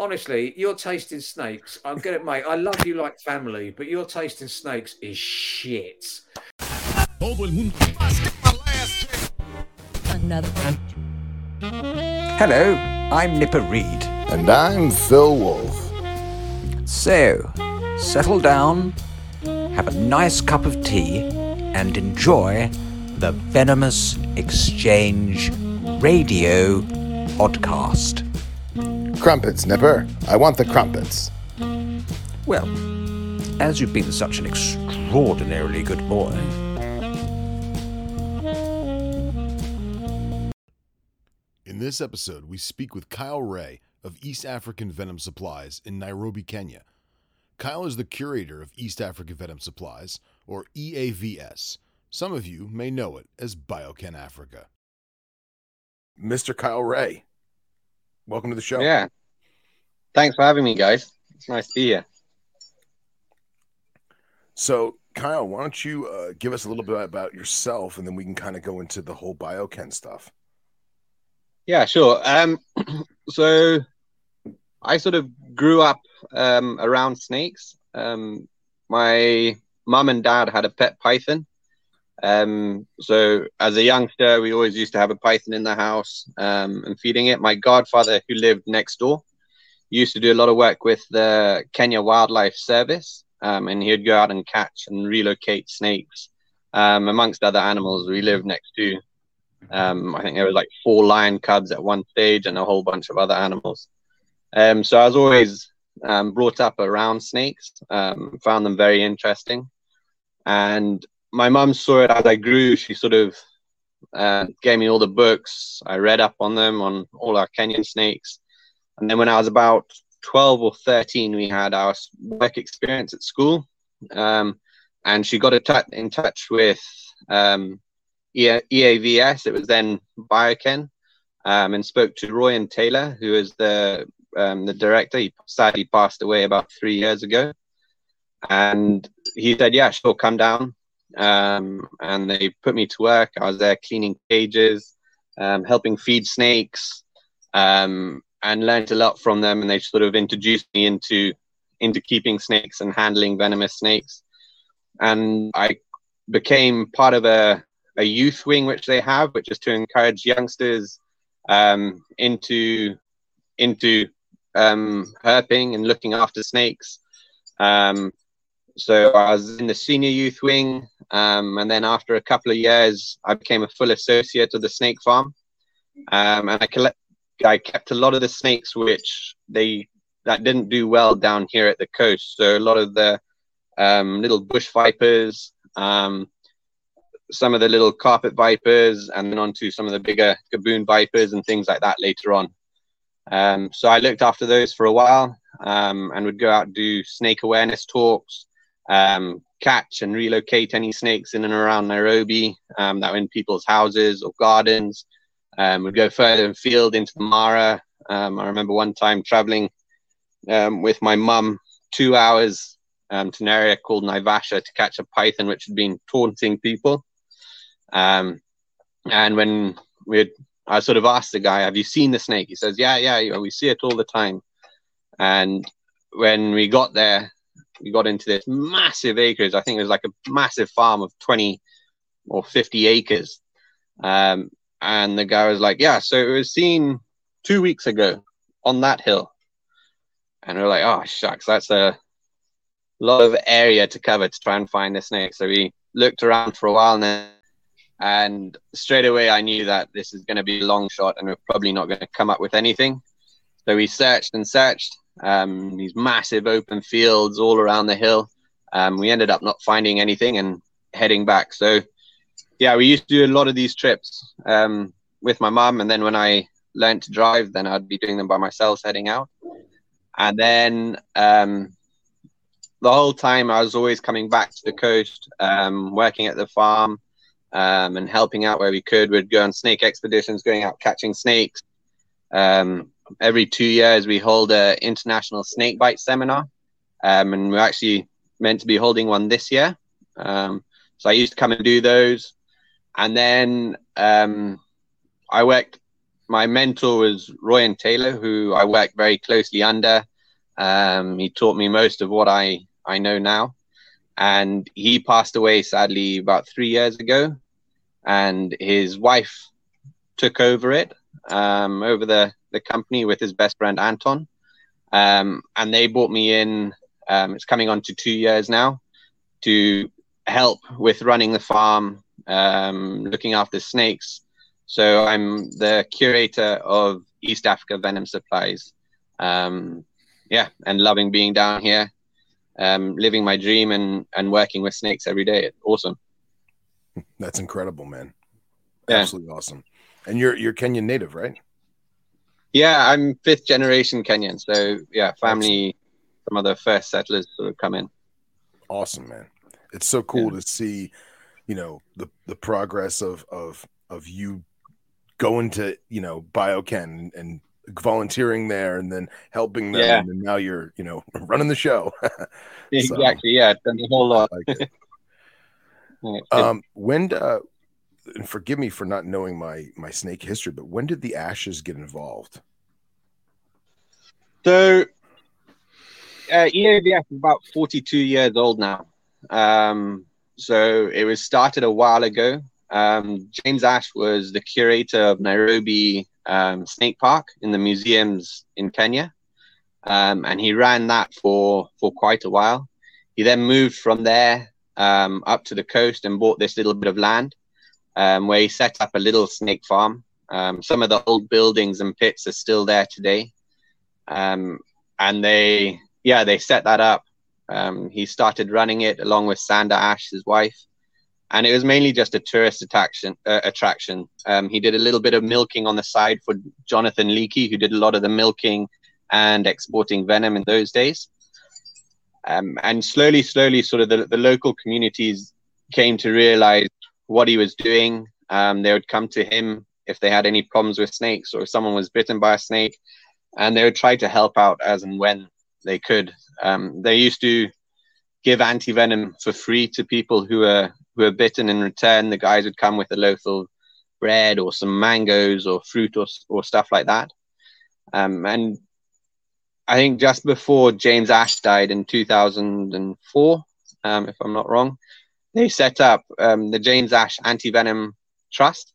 honestly, you're tasting snakes. I'm good at, mate. I love you like family, but your tasting snakes is shit. Hello, I'm Nipper Read. And I'm Phil Wolf. So, settle down, have a nice cup of tea, and enjoy the Venomous Exchange Radio Podcast. Crumpets, Nipper. I want the crumpets. Well, as you've been such an extraordinarily good boy... In this episode, we speak with Kyle Ray of East African Venom Supplies in Nairobi, Kenya. Kyle is the curator of East African Venom Supplies, or EAVS. Some of you may know it as Bio-Ken Africa. Mr. Kyle Ray, welcome to the show. Yeah. Thanks for having me, guys. It's nice to be here. So, Kyle, why don't you give us a little bit about yourself, and then we can kind of go into the whole Bio-Ken stuff. Yeah, sure. So I sort of grew up around snakes. My mum and dad had a pet python. So as a youngster, we always used to have a python in the house and feeding it. My godfather, who lived next door, used to do a lot of work with the Kenya Wildlife Service, and he would go out and catch and relocate snakes, amongst other animals we lived next to. I think there was like 4 lion cubs at one stage and a whole bunch of other animals. So I was always brought up around snakes, found them very interesting. And my mum saw it as I grew. She sort of gave me all the books. I read up on them, on all our Kenyan snakes. And then when I was about 12 or 13, we had our work experience at school. And she got in touch with EAVS, it was then Bio-Ken, and spoke to Royan Taylor, who is the director. He sadly passed away about 3 years ago. And he said, yeah, sure, come down. And they put me to work. I was there cleaning cages, helping feed snakes, and learned a lot from them. And they sort of introduced me into keeping snakes and handling venomous snakes. And I became part of a youth wing, which they have, which is to encourage youngsters into herping and looking after snakes. So I was in the senior youth wing, and then after a couple of years, I became a full associate of the snake farm, and I kept a lot of the snakes which that didn't do well down here at the coast. So a lot of the little bush vipers, some of the little carpet vipers, and then onto some of the bigger gaboon vipers and things like that later on. So I looked after those for a while, and would go out and do snake awareness talks, catch and relocate any snakes in and around Nairobi that were in people's houses or gardens. We'd go further afield into the Mara. I remember one time traveling with my mum 2 hours to an area called Naivasha to catch a python which had been taunting people. And when I sort of asked the guy, have you seen the snake? He says, yeah, we see it all the time. And when we got there, we got into this massive acreage. I think it was like a massive farm of 20 or 50 acres. And the guy was like, yeah, so it was seen 2 weeks ago on that hill. And we're like, oh, shucks, that's a lot of area to cover to try and find the snake. So we looked around for a while now. And straight away, I knew that this is going to be a long shot and we're probably not going to come up with anything. So we searched and searched these massive open fields all around the hill. We ended up not finding anything and heading back. So, yeah, we used to do a lot of these trips with my mum. And then when I learned to drive, then I'd be doing them by myself, heading out. And then the whole time I was always coming back to the coast, working at the farm. And helping out where we could. We'd go on snake expeditions, going out catching snakes. Every 2 years, we hold an international snake bite seminar, and we're actually meant to be holding one this year. So I used to come and do those. And then I worked my mentor was Royan Taylor, who I worked very closely under. He taught me most of what I know now. And he passed away, sadly, about 3 years ago. And his wife took over it, over the company with his best friend, Anton. And they brought me in, it's coming on to 2 years now, to help with running the farm, looking after snakes. So I'm the curator of East Africa Venom Supplies. And loving being down here, living my dream and working with snakes every day. It's awesome. That's incredible, man. Yeah. Absolutely awesome. And you're Kenyan native, right? Yeah, I'm fifth generation Kenyan. So yeah, family, some of the first settlers sort of come in. Awesome, man. It's so cool to see, you know, the progress of you going to, you know, Bio-Ken and volunteering there and then helping them. Yeah. And now you're, you know, running the show. Exactly. Yeah. It's done a whole lot. Like it. And forgive me for not knowing my snake history, but when did the Ashes get involved? So, EAVF is about 42 years old now. So it was started a while ago. James Ashe was the curator of Nairobi Snake Park in the museums in Kenya. And he ran that for quite a while. He then moved from there up to the coast and bought this little bit of land. Where he set up a little snake farm. Some of the old buildings and pits are still there today. And they set that up. He started running it along with Sandra Ashe, his wife. And it was mainly just a tourist attraction. He did a little bit of milking on the side for Jonathan Leakey, who did a lot of the milking and exporting venom in those days. And slowly, sort of the local communities came to realize what he was doing. They would come to him if they had any problems with snakes or if someone was bitten by a snake, and they would try to help out as and when they could. They used to give anti-venom for free to people who were bitten. In return, the guys would come with a loaf of bread or some mangoes or fruit or stuff like that. And I think just before James Ashe died in 2004, if I'm not wrong, they set up the James Ashe Anti-Venom Trust,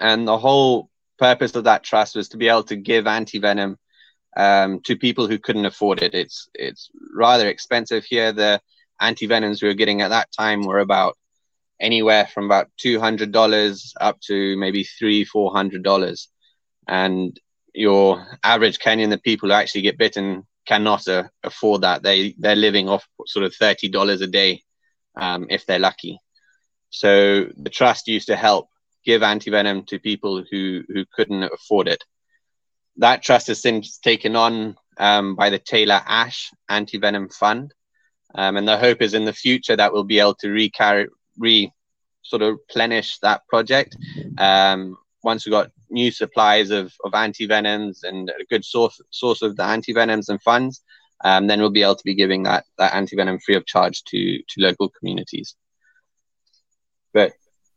and the whole purpose of that trust was to be able to give anti-venom to people who couldn't afford it. It's rather expensive here. The anti-venoms we were getting at that time were about anywhere from about $200 up to maybe $300-$400, and your average Kenyan, the people who actually get bitten, cannot afford that. They're living off sort of $30 a day. If they're lucky. So the trust used to help give antivenom to people who couldn't afford it. That trust has since taken on by the Taylor Ash Anti-Venom Fund. And the hope is in the future that we'll be able to replenish that project. Once we've got new supplies of antivenoms and a good source of the antivenoms and funds, then we'll be able to be giving that anti-venom free of charge to local communities. But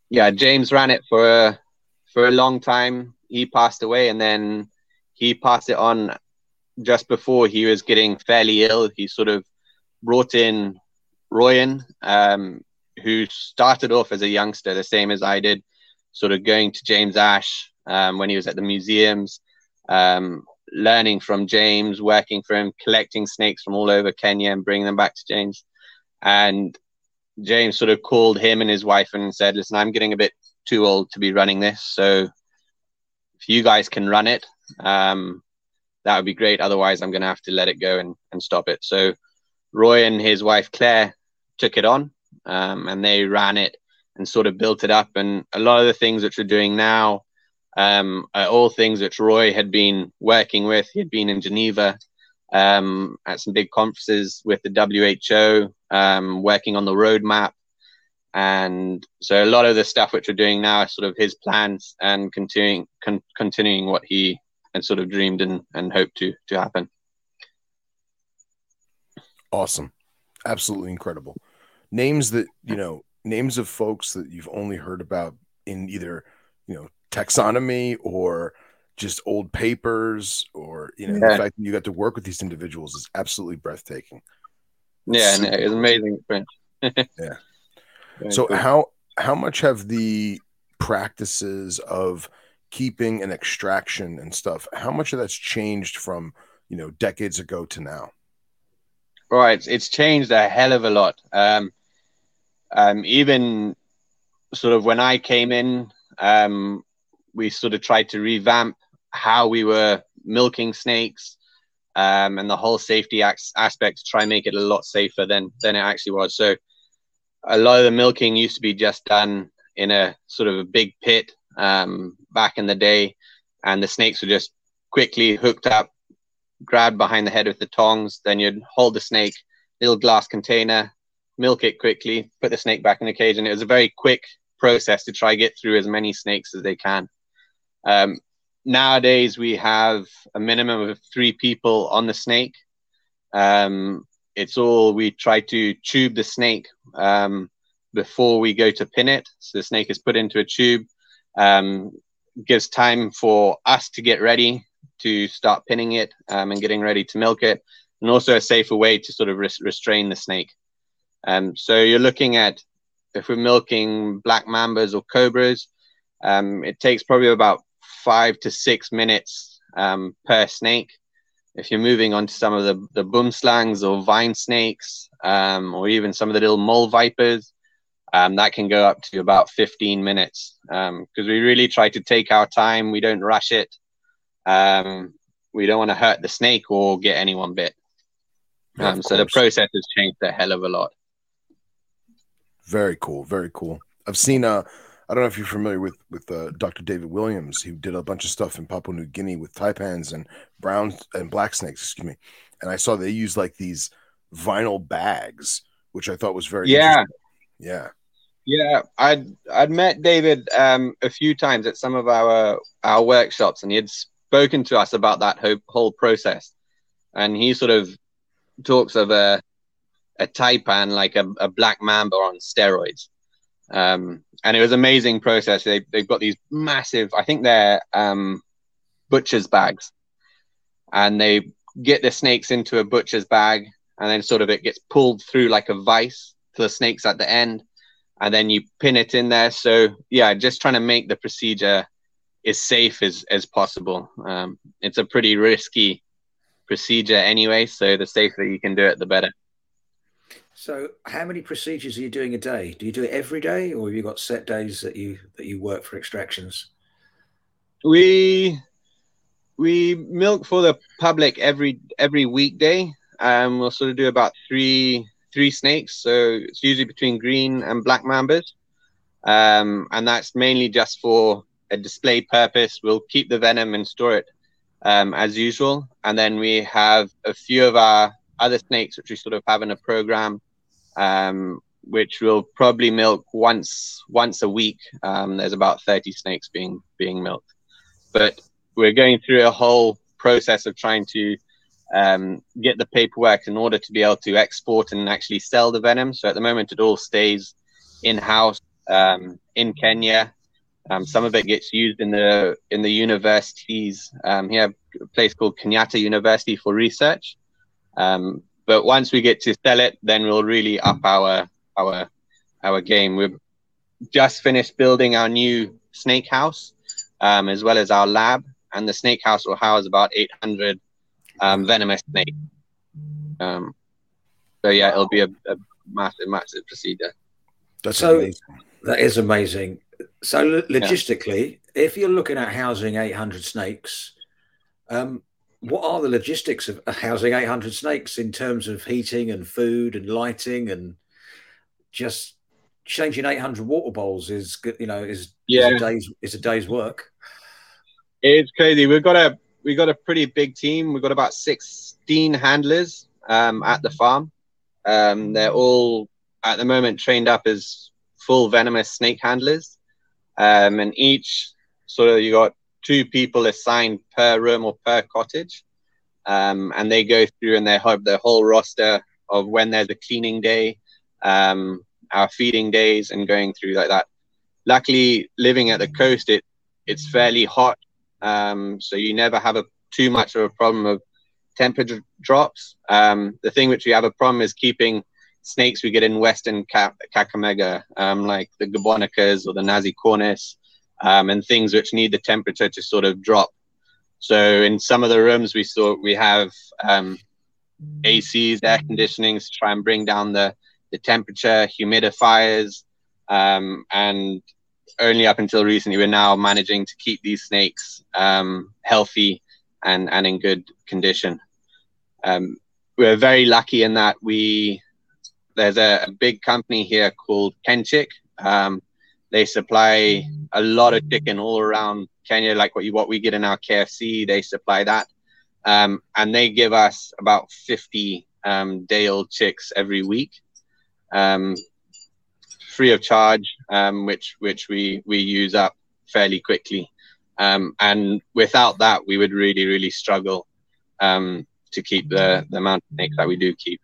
yeah, James ran it for a long time. He passed away, and then he passed it on just before he was getting fairly ill. He sort of brought in Royan, who started off as a youngster, the same as I did, sort of going to James Ashe when he was at the museums, learning from James, working for him, collecting snakes from all over Kenya and bringing them back to James. And James sort of called him and his wife and said, listen, I'm getting a bit too old to be running this. So if you guys can run it, that would be great. Otherwise, I'm going to have to let it go and stop it. So Roy and his wife, Claire, took it on and they ran it and sort of built it up. And a lot of the things which we're doing now, all things which Roy had been working with. He had been in Geneva at some big conferences with the WHO, working on the roadmap. And so a lot of the stuff which we're doing now is sort of his plans and continuing what he had sort of dreamed and hoped to happen. Awesome. Absolutely incredible. Names of folks that you've only heard about in either, you know, taxonomy or just old papers or, you know, the fact that you got to work with these individuals is absolutely breathtaking. Yeah, so, it's amazing experience. Yeah. Very so cool. How much have the practices of keeping and extraction and stuff, how much of that's changed from, you know, decades ago to now? All right, it's changed a hell of a lot. Even sort of when I came in, we sort of tried to revamp how we were milking snakes, and the whole safety aspect to try and make it a lot safer than it actually was. So a lot of the milking used to be just done in a sort of a big pit back in the day, and the snakes were just quickly hooked up, grabbed behind the head with the tongs, then you'd hold the snake, little glass container, milk it quickly, put the snake back in the cage, and it was a very quick process to try get through as many snakes as they can. Nowadays, we have a minimum of 3 people on the snake. We try to tube the snake before we go to pin it. So the snake is put into a tube, gives time for us to get ready to start pinning it and getting ready to milk it, and also a safer way to sort of restrain the snake. So you're looking at, if we're milking black mambas or cobras, it takes probably about 5 to 6 minutes per snake. If you're moving on to some of the boomslangs or vine snakes, or even some of the little mole vipers, that can go up to about 15 minutes because we really try to take our time. We don't rush it. We don't want to hurt the snake or get anyone bit. So the process has changed a hell of a lot. Very cool. Very cool. I've seen, I don't know if you're familiar with Dr. David Williams, who did a bunch of stuff in Papua New Guinea with taipans and brown and black snakes, excuse me. And I saw they use like these vinyl bags, which I thought was very interesting. Yeah. Yeah, I'd met David a few times at some of our workshops, and he had spoken to us about that whole process. And he sort of talks of a taipan like a black mamba on steroids. And it was an amazing process. They've got these massive, I think they're butcher's bags. And they get the snakes into a butcher's bag, and then sort of it gets pulled through like a vice to the snakes at the end. And then you pin it in there. So, yeah, just trying to make the procedure as safe as possible. It's a pretty risky procedure anyway, so the safer you can do it, the better. So how many procedures are you doing a day? Do you do it every day, or have you got set days that you work for extractions? We milk for the public every weekday. We'll sort of do about three snakes, so it's usually between green and black mambas, and that's mainly just for a display purpose. We'll keep the venom and store it as usual, and then we have a few of our other snakes which we sort of have in a program, which we'll probably milk once a week. There's about 30 snakes being milked, but we're going through a whole process of trying to get the paperwork in order to be able to export and actually sell the venom. So at the moment, it all stays in-house in Kenya. Some of it gets used in the universities. Here, a place called Kenyatta University for research. But once we get to sell it, then we'll really up our game. We've just finished building our new snake house, as well as our lab, and the snake house will house about 800 venomous snakes. So yeah, it'll be a massive procedure. That is amazing. So logistically, if you're looking at housing 800 snakes, what are the logistics of housing 800 snakes in terms of heating and food and lighting, and just changing 800 water bowls is a day's work. It's crazy. We've got a pretty big team. We've got about 16 handlers at the farm. They're all at the moment trained up as full venomous snake handlers, and each sort of, you got 2 people assigned per room or per cottage, and they go through and they have their whole roster of when there's a cleaning day, our feeding days, and going through like that. Luckily, living at the coast, it's fairly hot, So you never have too much of a problem of temperature drops. The thing which we have a problem is keeping snakes we get in Western Kakamega, like the Gabonicas or the Nazi Cornis, and things which need the temperature to sort of drop. So in some of the rooms we have ACs, air conditionings to try and bring down the temperature, humidifiers, and only up until recently we're now managing to keep these snakes healthy and in good condition. We're very lucky in that there's a big company here called Kenchik. They supply a lot of chicken all around Kenya, like what we get in our KFC, they supply that. And they give us about 50 day-old chicks every week, free of charge, which we use up fairly quickly. And without that, we would really, really struggle to keep the amount of snakes that we do keep.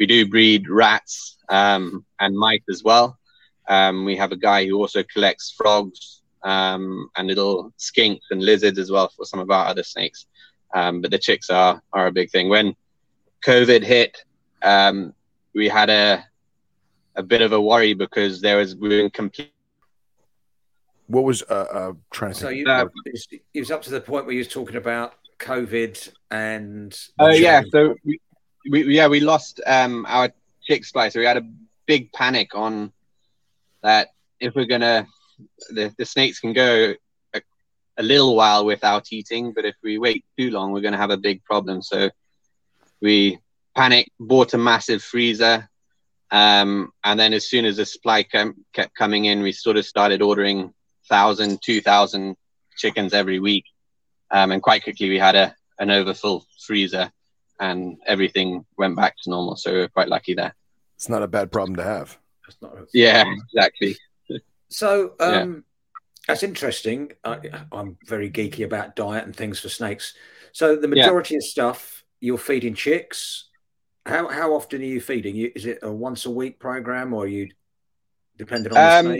We do breed rats and mice as well. We have a guy who also collects frogs and little skinks and lizards as well for some of our other snakes. But the chicks are a big thing. When COVID hit, we had a bit of a worry because we were in complete. What was trying to? So think. It was up to the point where you was talking about COVID and. Oh yeah, so we lost our chick supply, so we had a big panic on that if we're gonna the snakes can go a little while without eating, but if we wait too long, we're gonna have a big problem. So we panicked, bought a massive freezer. And then as soon as the supply kept coming in, we sort of started ordering 1,000, 2,000 chickens every week. And quite quickly, we had an overfull freezer and everything went back to normal. So we were quite lucky there. It's not a bad problem to have. Yeah, exactly. So that's interesting. I'm very geeky about diet and things for snakes. So the majority of stuff you're feeding chicks. How often are you feeding? Is it a once a week program, or are you dependent on the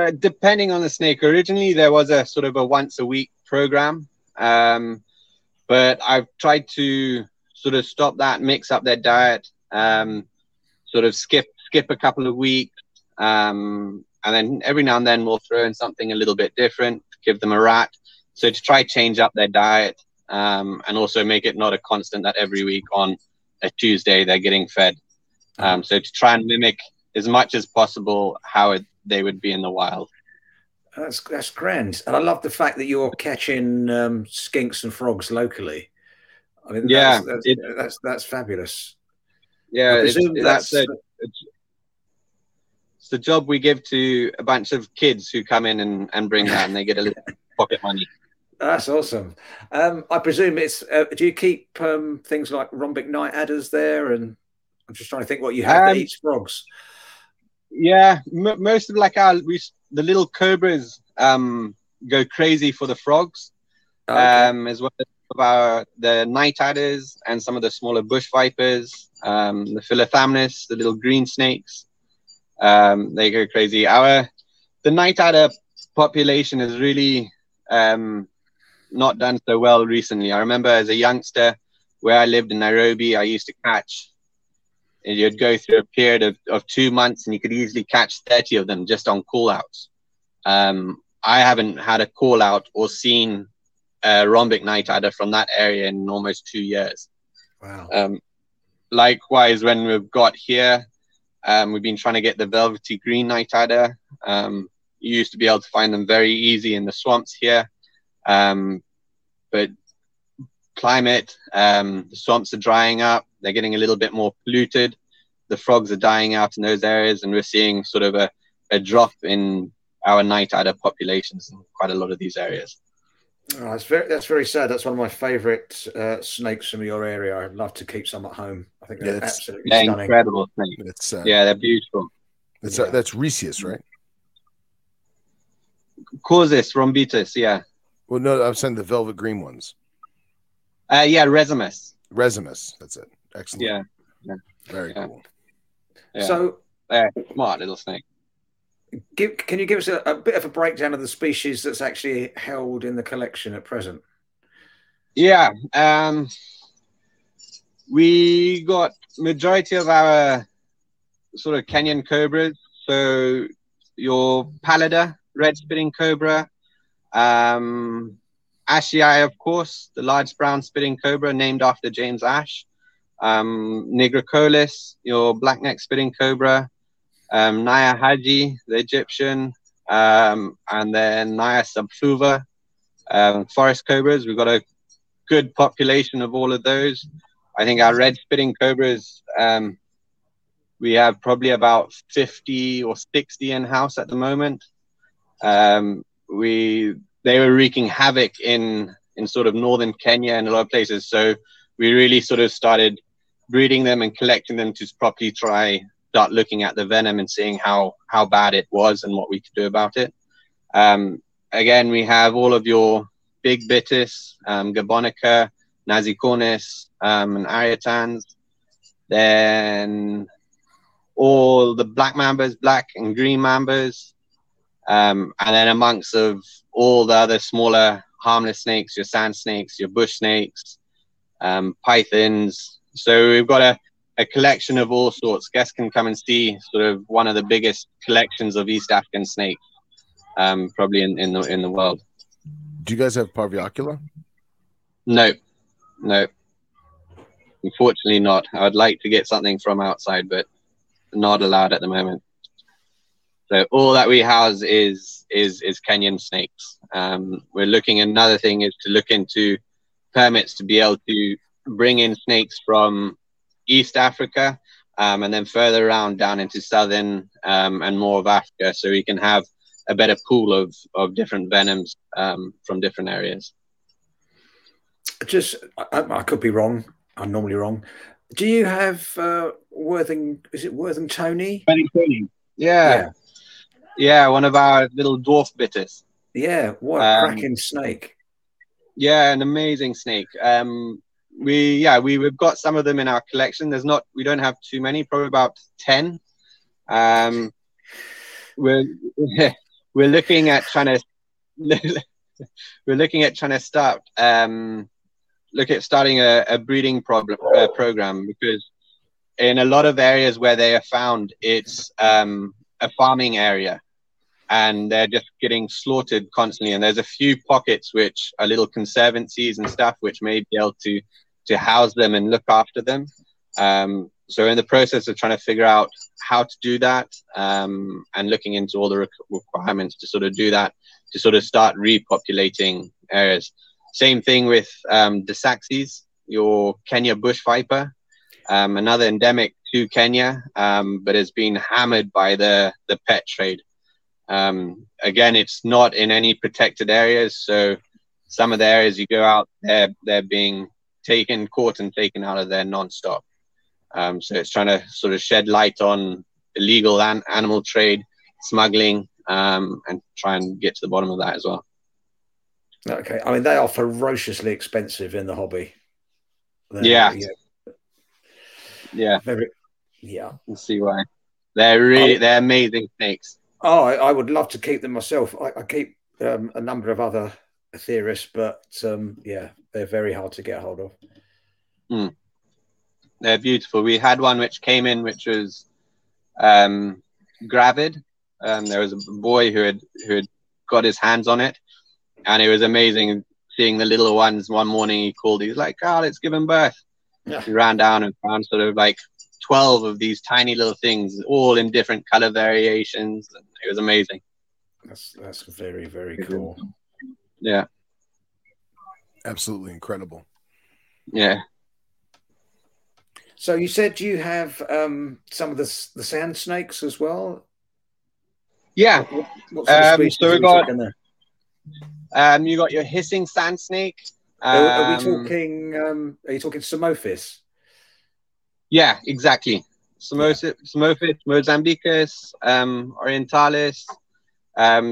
snake? Depending on the snake. Originally, there was a sort of a once a week program, but I've tried to sort of stop that, mix up their diet, sort of skip a couple of weeks, and then every now and then we'll throw in something a little bit different, give them a rat. So to try change up their diet. And also make it not a constant that every week on a Tuesday they're getting fed. So to try and mimic as much as possible how they would be in the wild. That's grand. And I love the fact that you're catching skinks and frogs locally. I mean, that's fabulous. Yeah, it's the job we give to a bunch of kids who come in and bring that and they get a little pocket money. That's awesome. I presume it's. Do you keep things like rhombic night adders there? And I'm just trying to think what you have that eats frogs. Yeah, most of the little cobras go crazy for the frogs, as well as the night adders and some of the smaller bush vipers, the philothamnus, the little green snakes. They go crazy. The night adder population is really. Not done so well recently. I remember as a youngster where I lived in Nairobi, I used to catch, and you'd go through a period of 2 months and you could easily catch 30 of them just on call outs. I haven't had a call out or seen a rhombic night adder from that area in almost 2 years. Wow. Likewise, when we've got here, we've been trying to get the velvety green night adder. You used to be able to find them very easy in the swamps here. But climate, the swamps are drying up. They're getting a little bit more polluted. The frogs are dying out in those areas. And we're seeing sort of a drop in our night adder populations in quite a lot of these areas. Oh, that's very sad. That's one of my favorite snakes from your area. I'd love to keep some at home. I think they're absolutely stunning. Incredible snakes. They're beautiful. That's Rhesus, right? Causis, rhombitis, yeah. Well, no, I'm saying the velvet green ones. Resimus. Resimus, that's it. Excellent. Yeah. Very cool. Yeah. So, smart little snake. Can you give us a bit of a breakdown of the species that's actually held in the collection at present? Yeah, we got majority of our sort of Kenyan cobras. So your pallida, red-spitting cobra, Ashei, of course, the large brown-spitting cobra named after James Ashe, Nigrocolis, your black-necked spitting cobra, Naya Haji, the Egyptian, and then Naya subfluva, forest cobras. We've got a good population of all of those. I think our red spitting cobras, we have probably about 50 or 60 in-house at the moment. They were wreaking havoc in sort of northern Kenya and a lot of places. So we really sort of started breeding them and collecting them to properly start looking at the venom and seeing how bad it was and what we could do about it. Again, we have all of your big bittis, Gabonica, Nazicornis, and Ariatans. Then all the black mambas, black and green mambas. And then amongst of all the other smaller harmless snakes, your sand snakes, your bush snakes, pythons. So we've got a collection of all sorts. Guests can come and see sort of one of the biggest collections of East African snakes, probably in the world. Do you guys have Parviacula? No. Unfortunately not. I would like to get something from outside, but not allowed at the moment. So all that we house is Kenyan snakes. We're looking, another thing is to look into permits to be able to bring in snakes from East Africa, and then further around down into southern and more of Africa, so we can have a better pool of different venoms from different areas. Just, I could be wrong. I'm normally wrong. Do you have Worthing? Is it Worthingtoni? Worthingtoni. Yeah. One of our little dwarf bittis. Yeah, what a cracking snake! Yeah, an amazing snake. We've got some of them in our collection. We don't have too many, probably about 10. We're looking at trying to start starting a breeding program, because in a lot of areas where they are found, it's a farming area, and they're just getting slaughtered constantly. And there's a few pockets which are little conservancies and stuff which may be able to house them and look after them. So in the process of trying to figure out how to do that, and looking into all the requirements to sort of do that, to sort of start repopulating areas. Same thing with the Saxes, your Kenya bush viper, another endemic to Kenya, but has been hammered by the pet trade. Again, it's not in any protected areas, so some of the areas you go out, they're being caught and taken out of there non-stop. So it's trying to sort of shed light on illegal animal trade, smuggling, and try and get to the bottom of that as well. Okay. I mean, they are ferociously expensive in the hobby. Yeah. Yeah. We'll see why. They're amazing snakes. Oh, I would love to keep them myself. I keep a number of other theorists, but they're very hard to get hold of. Mm. They're beautiful. We had one which came in, which was gravid. There was a boy who had got his hands on it, and it was amazing seeing the little ones. One morning he called. He's like, "Oh, let's give him birth." Yeah. He ran down and found sort of like 12 of these tiny little things, all in different color variations. And it was amazing. That's very, very cool. Yeah. Absolutely incredible. Yeah. So you said you have some of the sand snakes as well? Yeah. What sort of species so we got in there? You got your hissing sand snake. Are you talking Samophis? Yeah, exactly. Samophis, Mozambicus, Orientalis.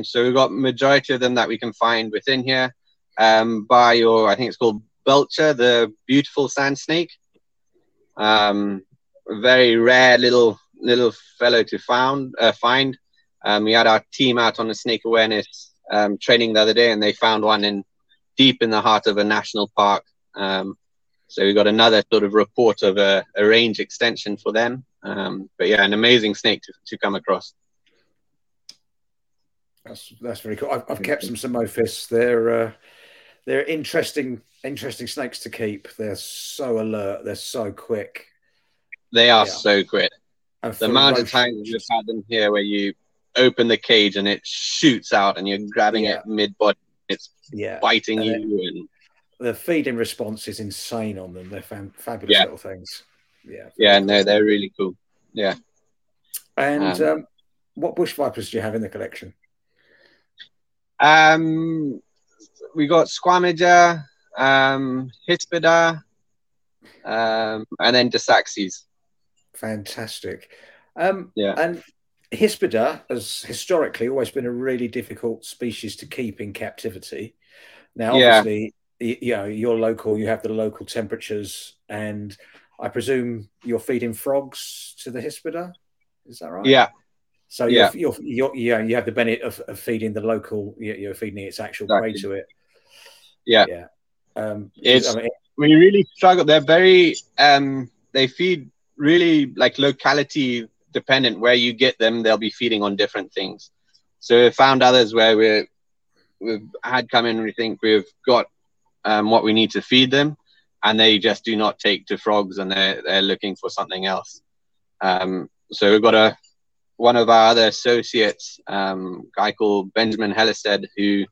So we've got majority of them that we can find within here. By your, I think it's called Belcher, the beautiful sand snake. Very rare little fellow to find. We had our team out on the snake awareness training the other day, and they found one in deep in the heart of a national park. So we got another sort of report of a range extension for them. But yeah, an amazing snake to come across. That's very cool. I've kept some Samophis. They're interesting snakes to keep. They're so alert. They're so quick. They are so quick. The amount of times we've had them here where you open the cage and it shoots out and you're grabbing it mid-body. It's biting you. And the feeding response is insane on them. They're fabulous little things. Yeah, no, they're really cool. Yeah. And what bush vipers do you have in the collection? We got Squamager, Hispida, and then Dysaxes. Fantastic. And Hispida has historically always been a really difficult species to keep in captivity. Now, obviously, you're local, you have the local temperatures, and I presume you're feeding frogs to the Hispida. Is that right? Yeah. So you have the benefit of feeding the local, you're feeding its actual prey to it. Yeah. Yeah. We really struggle. They're very, they feed really like locality dependent. Where you get them, they'll be feeding on different things. So we found others where we've had come in, we think we've got what we need to feed them, and they just do not take to frogs, and they're looking for something else. So we've got one of our other associates, a guy called Benjamin Hellestead, who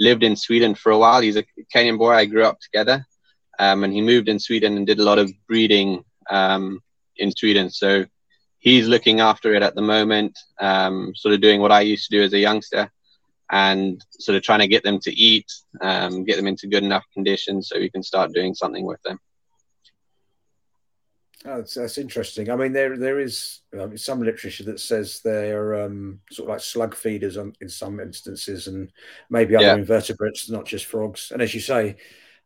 lived in Sweden for a while. He's a Kenyan boy. I grew up together, and he moved in Sweden and did a lot of breeding in Sweden. So he's looking after it at the moment, sort of doing what I used to do as a youngster and sort of trying to get them to eat, get them into good enough conditions so we can start doing something with them. Oh, that's interesting. I mean, there is some literature that says they're sort of like slug feeders in some instances, and maybe other invertebrates, not just frogs. And as you say,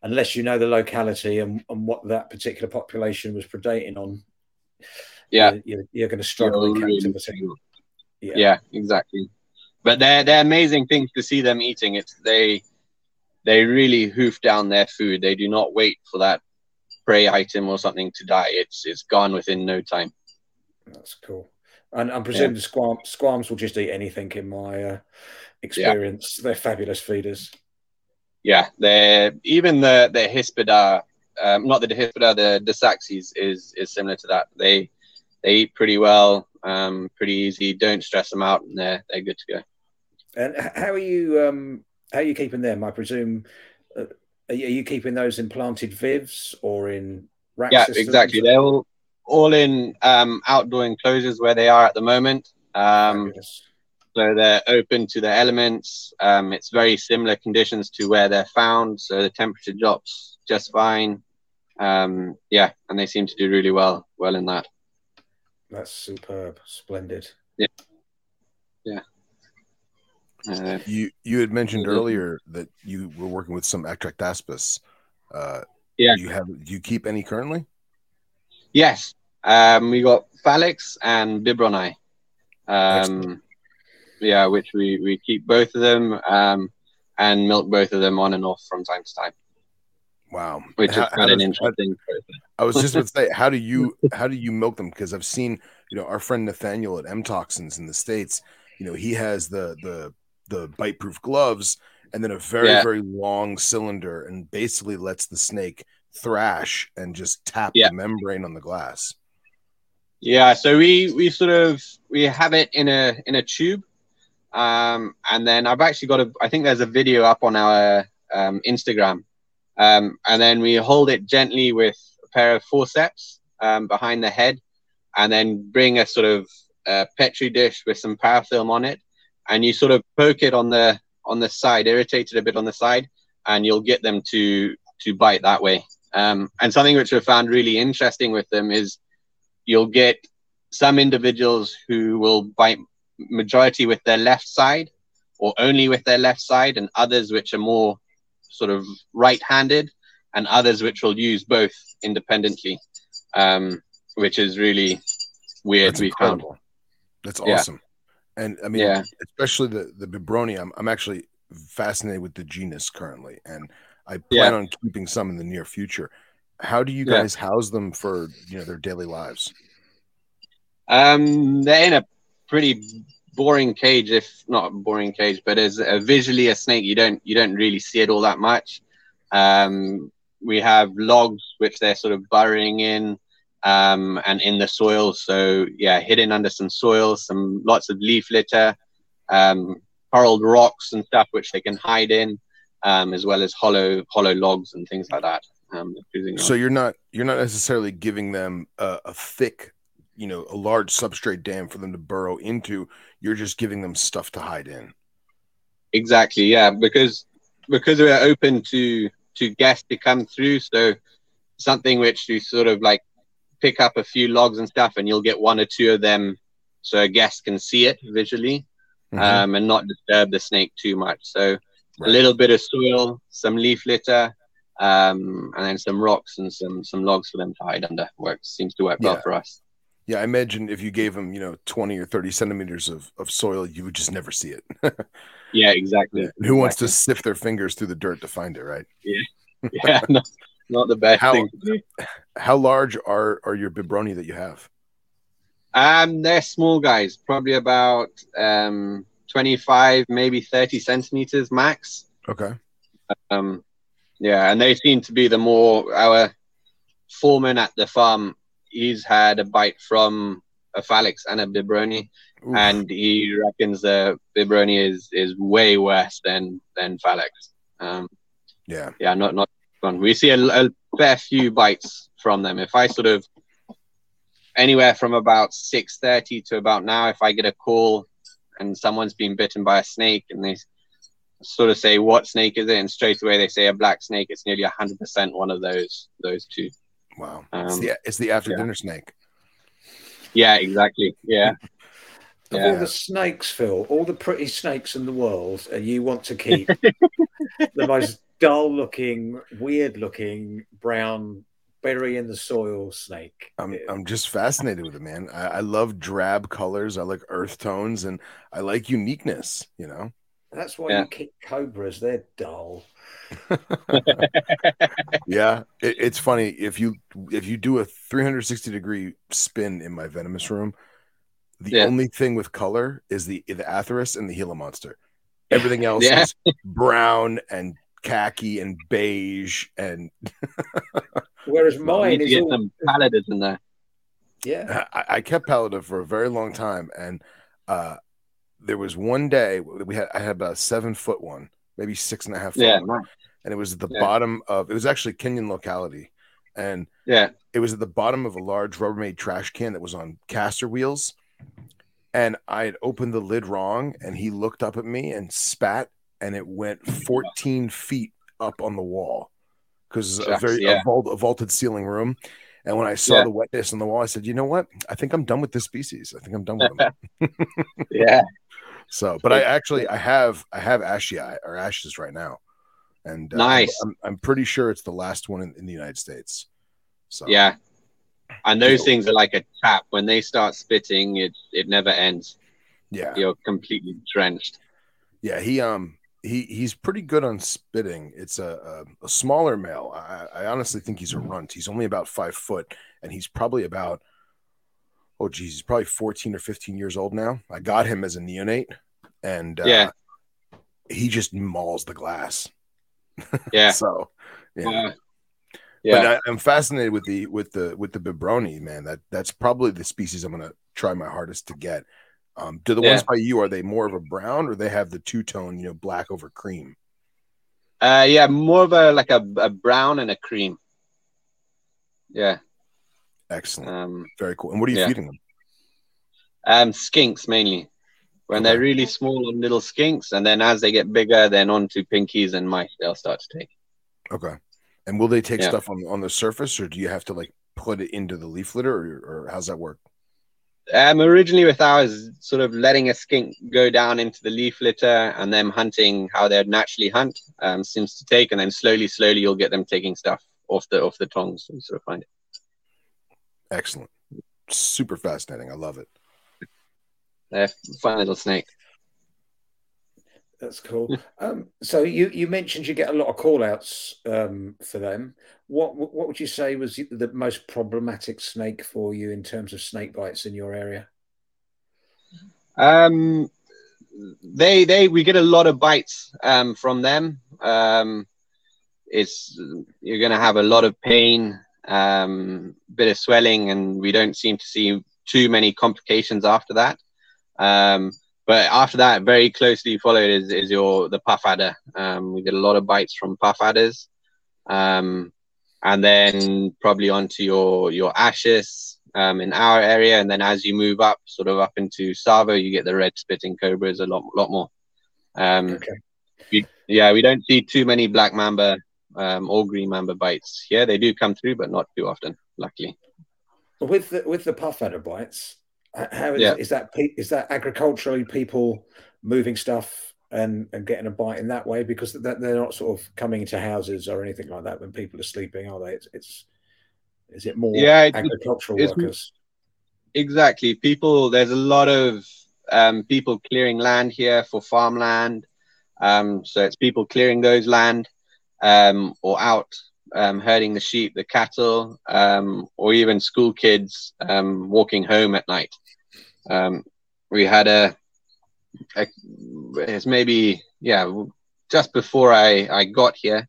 unless you know the locality and what that particular population was predating on, you're going to struggle in captivity. Really. Yeah, exactly. But they're amazing things to see them eating. They really hoof down their food. They do not wait for that prey item or something to die. It's gone within no time. That's cool. And I presume the squams will just eat anything. In my experience, they're fabulous feeders. Yeah, they're even the Hispida, not the Hispida, the Dysaxes is similar to that. They eat pretty well, pretty easy. Don't stress them out, and they're good to go. And how are you keeping them? I presume. Are you keeping those in planted vivs or in rack systems? Yeah, exactly. They're all in outdoor enclosures where they are at the moment. So they're open to the elements. It's very similar conditions to where they're found. So the temperature drops just fine. And they seem to do really well in that. That's superb. Splendid. Yeah. Yeah. You had mentioned earlier that you were working with some Atractaspis. Do you keep any currently? Yes. We got Phalanx and Bibroni. Which we keep both of them and milk both of them on and off from time to time. Wow. Which is quite an interesting process. I was just going to say, how do you milk them? Because I've seen, our friend Nathaniel at M Toxins in the States, he has the bite-proof gloves and then a very, very long cylinder, and basically lets the snake thrash and just tap the membrane on the glass. Yeah, so we have it in a tube, and then I've actually got I think there's a video up on our Instagram, and then we hold it gently with a pair of forceps behind the head, and then bring a sort of petri dish with some parafilm on it, and you sort of poke it on the side, irritate it a bit on the side, and you'll get them to bite that way. And something which I found really interesting with them is you'll get some individuals who will bite majority with their left side or only with their left side, and others which are more sort of right-handed, and others which will use both independently, which is really weird. That's awesome. And I mean, especially the Bibrionia, I'm actually fascinated with the genus currently, and I plan on keeping some in the near future. How do you guys house them for, you know, their daily lives? They're in a pretty boring cage, if not a boring cage, but as visually a snake, you don't really see it all that much. We have logs which they're sort of burrowing in, and in the soil. So hidden under some soil, lots of leaf litter, curled rocks and stuff which they can hide in, as well as hollow logs and things like that. So you're not necessarily giving them a thick, you know, a large substrate dam for them to burrow into. You're just giving them stuff to hide in. Exactly, yeah, because we're open to guests to come through. So something which you sort of like pick up a few logs and stuff, and you'll get one or two of them, so a guest can see it visually, and not disturb the snake too much. So a little bit of soil, some leaf litter, and then some rocks and some logs for them to hide under. Seems to work well for us. Yeah, I imagine if you gave them, you know, 20 or 30 centimeters of soil, you would just never see it. Yeah, exactly. Who wants to sift their fingers through the dirt to find it, right? Yeah, not the best thing to do. How large are your Bibrionia that you have? They're small guys, probably about 25, maybe 30 centimeters max. Okay. And they seem to be our foreman at the farm. He's had a bite from a phalanx and a Bibrionia, and he reckons the Bibrionia is way worse than phalanx. Not fun. We see a fair few bites from them. If I sort of anywhere from about 6:30 to about now, if I get a call and someone's been bitten by a snake and they sort of say, "What snake is it?" and straight away they say a black snake. It's nearly 100% one of those two. Wow. It's the after dinner snake. Yeah, exactly. Yeah. All the snakes, Phil, all the pretty snakes in the world, and you want to keep the most dull looking, weird looking brown berry in the soil snake. I'm just fascinated with it, man. I love drab colors. I like earth tones, and I like uniqueness, you know. That's why you keep cobras. They're dull. It's funny. If you do a 360-degree spin in my venomous room, the only thing with color is the Atheris and the Gila monster. Everything else is brown and khaki and beige. And whereas mine is some Pallida in there. Yeah, I kept Pallida for a very long time, and there was one day I had about a 7-foot one, maybe 6.5 foot one, and it was at the bottom of, it was actually Kenyan locality, and it was at the bottom of a large Rubbermaid trash can that was on caster wheels, and I had opened the lid wrong, and he looked up at me and spat, and it went 14 feet up on the wall because it's a vaulted ceiling room. And when I saw the wetness on the wall, I said, you know what? I think I'm done with this species. I think I'm done with them. So, but I have Ashei or Ashes right now. And nice. I'm pretty sure it's the last one in the United States. So and those things are like a tap. When they start spitting, it never ends. Yeah. You're completely drenched. Yeah. He's pretty good on spitting. It's a smaller male. I honestly think he's a runt. He's only about 5 foot, and he's probably about 14 or 15 years old now. I got him as a neonate, and he just mauls the glass. But I'm fascinated with the Bibrionia, man. That's probably the species I'm gonna try my hardest to get. Do the ones by you, are they more of a brown, or they have the two-tone, you know, black over cream? More of a brown and a cream. Yeah. Excellent. Very cool. And what are you feeding them? Skinks mainly. When they're really small on little skinks, and then as they get bigger, then onto pinkies and mice they'll start to take. Okay. And will they take stuff on the surface, or do you have to like put it into the leaf litter, or how's that work? Originally with ours, sort of letting a skink go down into the leaf litter and them hunting how they'd naturally hunt seems to take, and then slowly you'll get them taking stuff off the tongs and sort of find it. Excellent. Super fascinating. I love it. They're a fun little snake. That's cool. So you mentioned you get a lot of call-outs for them. What would you say was the most problematic snake for you in terms of snake bites in your area? We get a lot of bites from them. You're going to have a lot of pain, bit of swelling, and we don't seem to see too many complications after that. But after that, very closely followed is the puff adder. We get a lot of bites from puff adders, and then probably onto your ashes in our area. And then as you move up, sort of up into Savo, you get the red spitting cobras a lot more. Okay. We don't see too many black mamba or green mamba bites here. They do come through, but not too often, luckily. With the puff adder bites. Is that agriculturally people moving stuff and getting a bite in that way? Because they're not sort of coming into houses or anything like that when people are sleeping, are they? Is it more agricultural workers? Exactly. People, there's a lot of people clearing land here for farmland. So it's people clearing those land or out. Herding the sheep, the cattle, or even school kids walking home at night. We had just before I got here,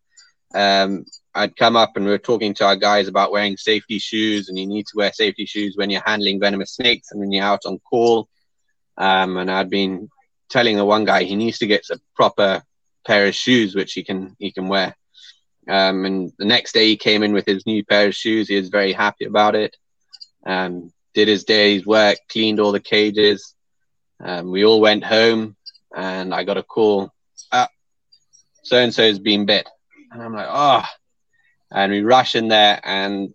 I'd come up and we were talking to our guys about wearing safety shoes, and you need to wear safety shoes when you're handling venomous snakes and when you're out on call. And I'd been telling the one guy he needs to get a proper pair of shoes which he can wear. And the next day he came in with his new pair of shoes. He was very happy about it. Did his day's work, cleaned all the cages. We all went home and I got a call. So-and-so's been bit. And I'm like, oh. And we rush in there and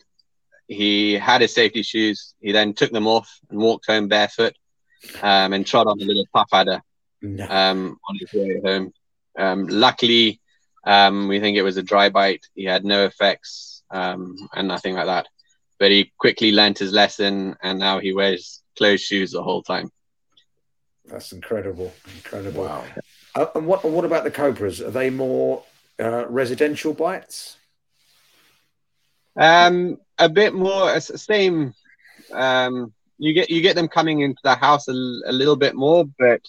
he had his safety shoes. He then took them off and walked home barefoot and trod on a little puff adder on his way home. Luckily... we think it was a dry bite. He had no effects and nothing like that. But he quickly learnt his lesson, and now he wears closed shoes the whole time. That's incredible. Incredible. Wow. And what about the cobras? Are they more residential bites? A bit more. Same. You get them coming into the house a little bit more, but...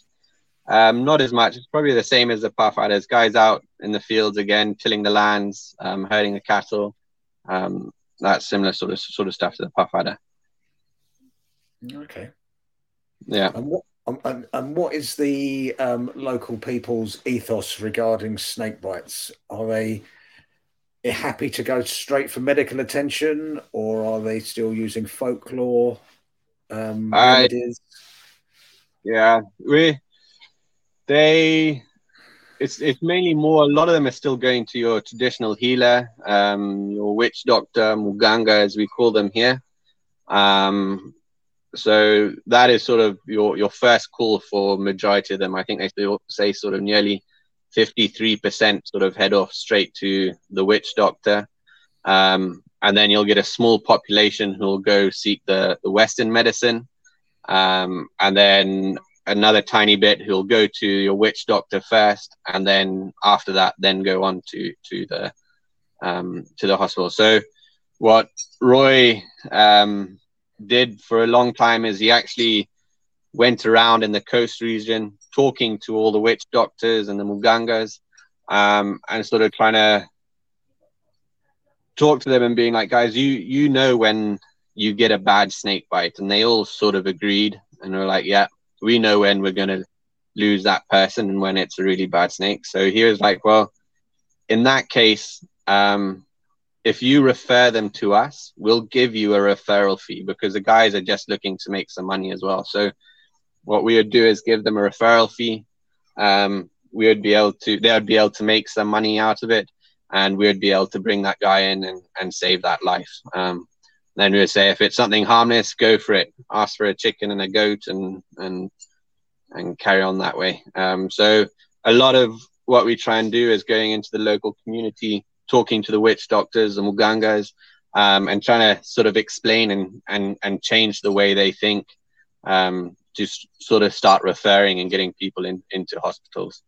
not as much. It's probably the same as the puff adders. Guys out in the fields again, tilling the lands, herding the cattle. That's similar sort of stuff to the puff adder. Okay. Yeah. And what is the local people's ethos regarding snake bites? Are they happy to go straight for medical attention, or are they still using folklore remedies? It's mainly more, a lot of them are still going to your traditional healer, your witch doctor, muganga, as we call them here. So that is sort of your first call for majority of them. I think they still say sort of nearly 53% sort of head off straight to the witch doctor. And then you'll get a small population who will go seek the Western medicine. And then... another tiny bit who'll go to your witch doctor first, and then after that, then go on to the hospital. So what Roy did for a long time is he actually went around in the coast region talking to all the witch doctors and the mugangas and sort of trying to talk to them and being like, guys, you know when you get a bad snake bite. And they all sort of agreed and were like, yeah, we know when we're going to lose that person and when it's a really bad snake. So he was like, well, in that case, if you refer them to us, we'll give you a referral fee, because the guys are just looking to make some money as well. So what we would do is give them a referral fee. They would be able to make some money out of it, and we would be able to bring that guy in and save that life. Then we would say, if it's something harmless, go for it. Ask for a chicken and a goat and carry on that way. So a lot of what we try and do is going into the local community, talking to the witch doctors and mugangas, and trying to sort of explain and change the way they think to sort of start referring and getting people into hospitals.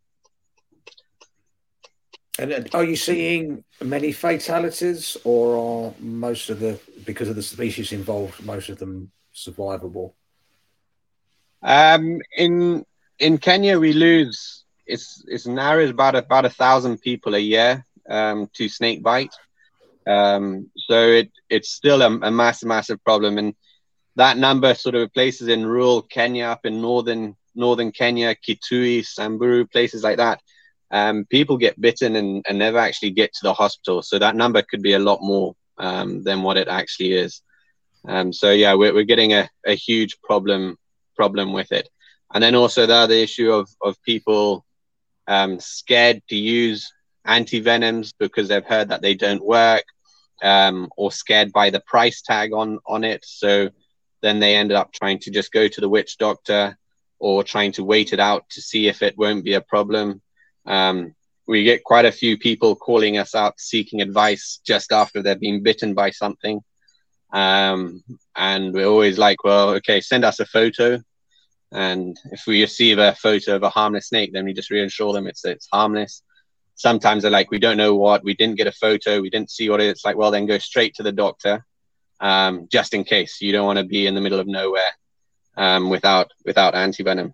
And are you seeing many fatalities, or are most of the, because of the species involved, most of them survivable? In Kenya, we lose, it's an average about 1,000 people a year to snake bite. So it's still a massive problem, and that number sort of places in rural Kenya, up in northern Kenya, Kitui, Samburu, places like that. People get bitten and never actually get to the hospital, so that number could be a lot more than what it actually is. So yeah, we're getting a huge problem with it, and then also the other issue of people scared to use anti-venoms because they've heard that they don't work, or scared by the price tag on it, so then they ended up trying to just go to the witch doctor or trying to wait it out to see if it won't be a problem. We get quite a few people calling us up seeking advice just after they've been bitten by something, and we're always like, well, okay, send us a photo, and if we receive a photo of a harmless snake, then we just reassure them it's harmless. Sometimes they're like, we don't know what, we didn't get a photo, we didn't see what it is. It's like, well, then go straight to the doctor, just in case. You don't want to be in the middle of nowhere without antivenom.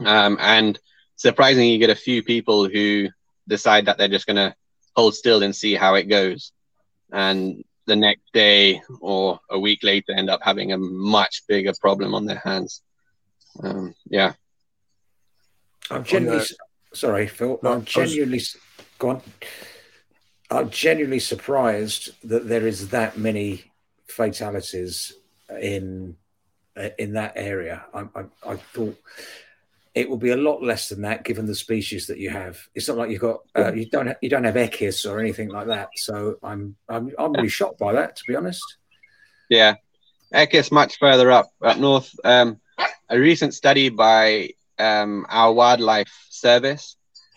And surprisingly, you get a few people who decide that they're just going to hold still and see how it goes. And the next day or a week later end up having a much bigger problem on their hands. Yeah. I'm genuinely... Sorry, Phil. No, I'm genuinely surprised that there is that many fatalities in that area. I thought it would be a lot less than that, given the species that you have. It's not like you've got you don't have echis or anything like that. So I'm really shocked by that, to be honest. Yeah, echis much further up north. A recent study by our wildlife service,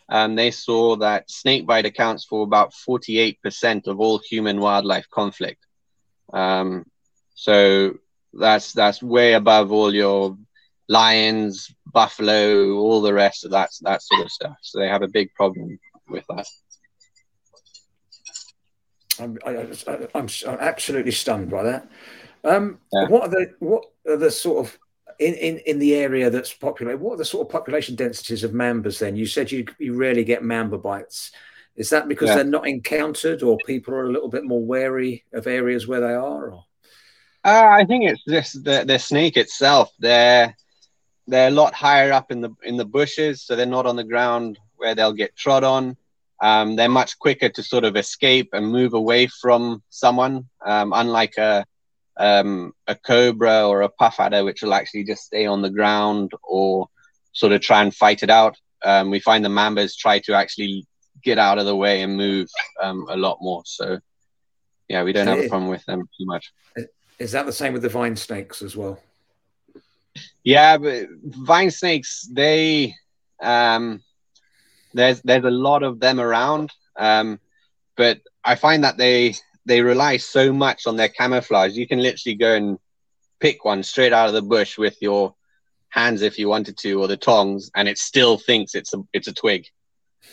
they saw that snakebite accounts for about 48% of all human wildlife conflict. So that's way above all your lions, buffalo, all the rest of that sort of stuff. So they have a big problem with that. I'm absolutely stunned by that. Yeah. What are the sort of in the area that's populated, what are the sort of population densities of mambas then? You said you rarely get mamba bites. Is that because they're not encountered, or people are a little bit more wary of areas where they are? Or? I think it's just the snake itself. They're a lot higher up in the bushes, so they're not on the ground where they'll get trod on. They're much quicker to sort of escape and move away from someone, unlike a cobra or a puff adder, which will actually just stay on the ground or sort of try and fight it out. We find the mambas try to actually get out of the way and move a lot more. So yeah, we don't have a problem with them too much. Is that the same with the vine snakes as well? Yeah, but vine snakes, they there's a lot of them around, but I find that they rely so much on their camouflage. You can literally go and pick one straight out of the bush with your hands if you wanted to, or the tongs, and it still thinks it's a twig.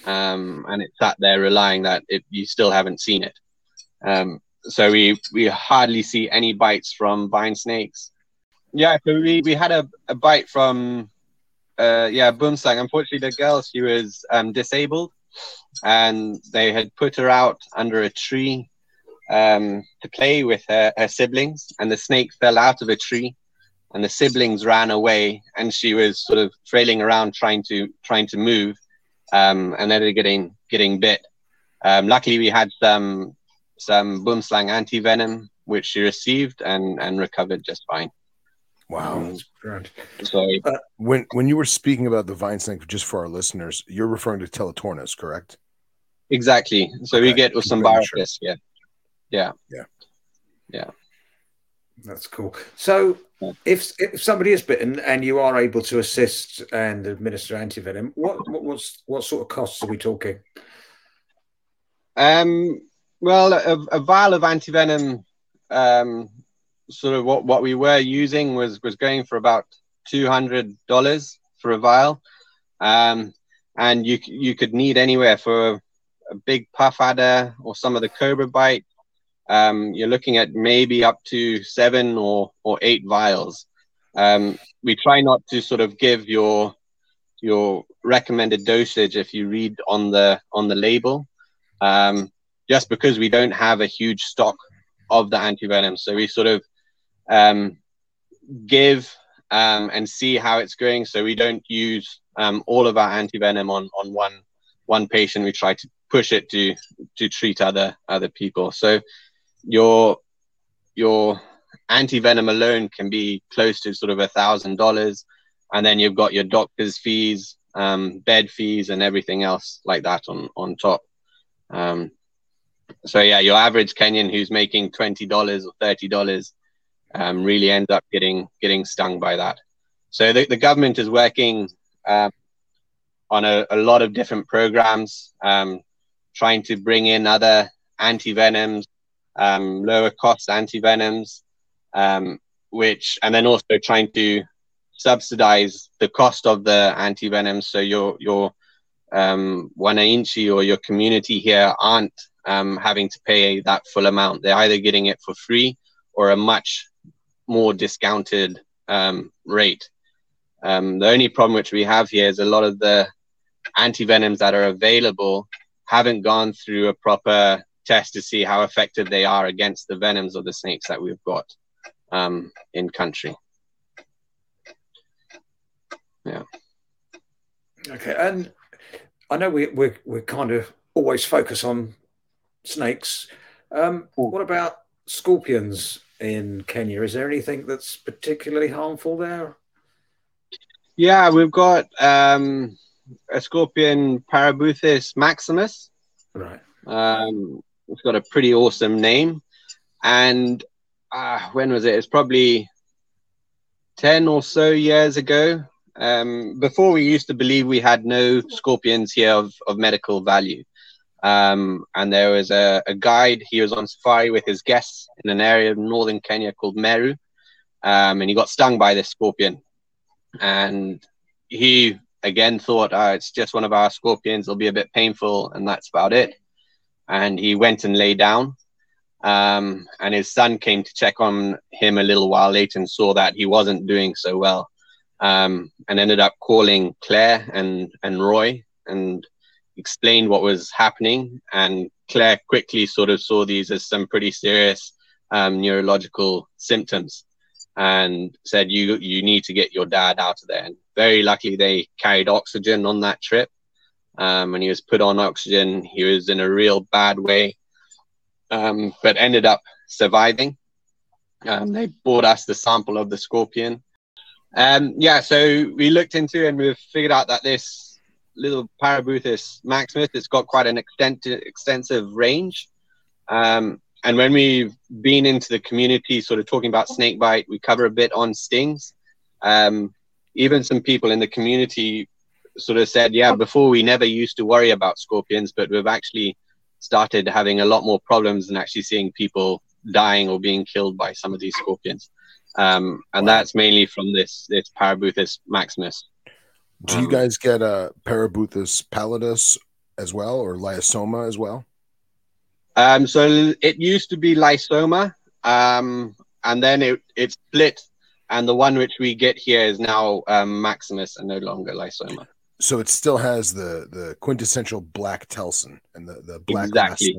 And it's sat there relying that you still haven't seen it. So we hardly see any bites from vine snakes. Yeah, so we had a bite from, boomslang. Unfortunately, the girl, she was disabled, and they had put her out under a tree to play with her siblings, and the snake fell out of a tree, and the siblings ran away, and she was sort of trailing around trying to move, and ended up getting bit. Luckily, we had some boomslang anti-venom, which she received and recovered just fine. Wow, that's grand. So, when you were speaking about the vine snake, just for our listeners, you're referring to Teletornis, correct? Exactly. So okay. We get Usumbaricus, yeah. Yeah, yeah, yeah. That's cool. So, if somebody is bitten and you are able to assist and administer antivenom, what sort of costs are we talking? Well, a vial of antivenom, sort of what we were using was going for about $200 for a vial. And you could need anywhere for a big puff adder or some of the cobra bite. You're looking at maybe up to 7 or 8 vials. We try not to sort of give your recommended dosage if you read on the label, just because we don't have a huge stock of the antivenom. So we sort of give and see how it's going. So we don't use all of our antivenom on one patient. We try to push it to treat other people. So your antivenom alone can be close to sort of $1,000, and then you've got your doctor's fees, bed fees, and everything else like that on top. So yeah, your average Kenyan who's making $20 or $30 really ends up getting stung by that. So the government is working on a lot of different programs, trying to bring in other antivenoms, lower cost antivenoms, and then also trying to subsidize the cost of the antivenoms, so your wananchi or your community here aren't having to pay that full amount. They're either getting it for free or a much more discounted rate. The only problem which we have here is a lot of the antivenoms that are available haven't gone through a proper test to see how effective they are against the venoms of the snakes that we've got in country. Yeah. Okay, and I know we're kind of always focus on snakes. What about scorpions in Kenya? Is there anything that's particularly harmful there? Yeah, we've got a scorpion, Parabuthus maximus. Right. It's got a pretty awesome name. And when was it? It's probably 10 or so years ago. Before, we used to believe we had no scorpions here of medical value. And there was a guide. He was on safari with his guests in an area of northern Kenya called Meru. And he got stung by this scorpion. And he, again, thought, it's just one of our scorpions. It'll be a bit painful, and that's about it. And he went and lay down. And his son came to check on him a little while later and saw that he wasn't doing so well. And ended up calling Claire and Roy and explained what was happening. And Claire quickly sort of saw these as some pretty serious neurological symptoms and said, you need to get your dad out of there. And very luckily, they carried oxygen on that trip. And he was put on oxygen. He was in a real bad way, but ended up surviving. They brought us the sample of the scorpion. So we looked into and we've figured out that this little Parabuthus maximus, it's got quite an extensive range. And when we've been into the community sort of talking about snakebite, we cover a bit on stings. Even some people in the community sort of said, yeah, before we never used to worry about scorpions, but we've actually started having a lot more problems and actually seeing people dying or being killed by some of these scorpions. And that's mainly from this Parabuthus maximus. Do you guys get a Parabuthus pallidus as well, or lysoma as well? So it used to be lysoma, and then it split, and the one which we get here is now maximus and no longer lysoma. So it still has the quintessential black telson and the black. Exactly.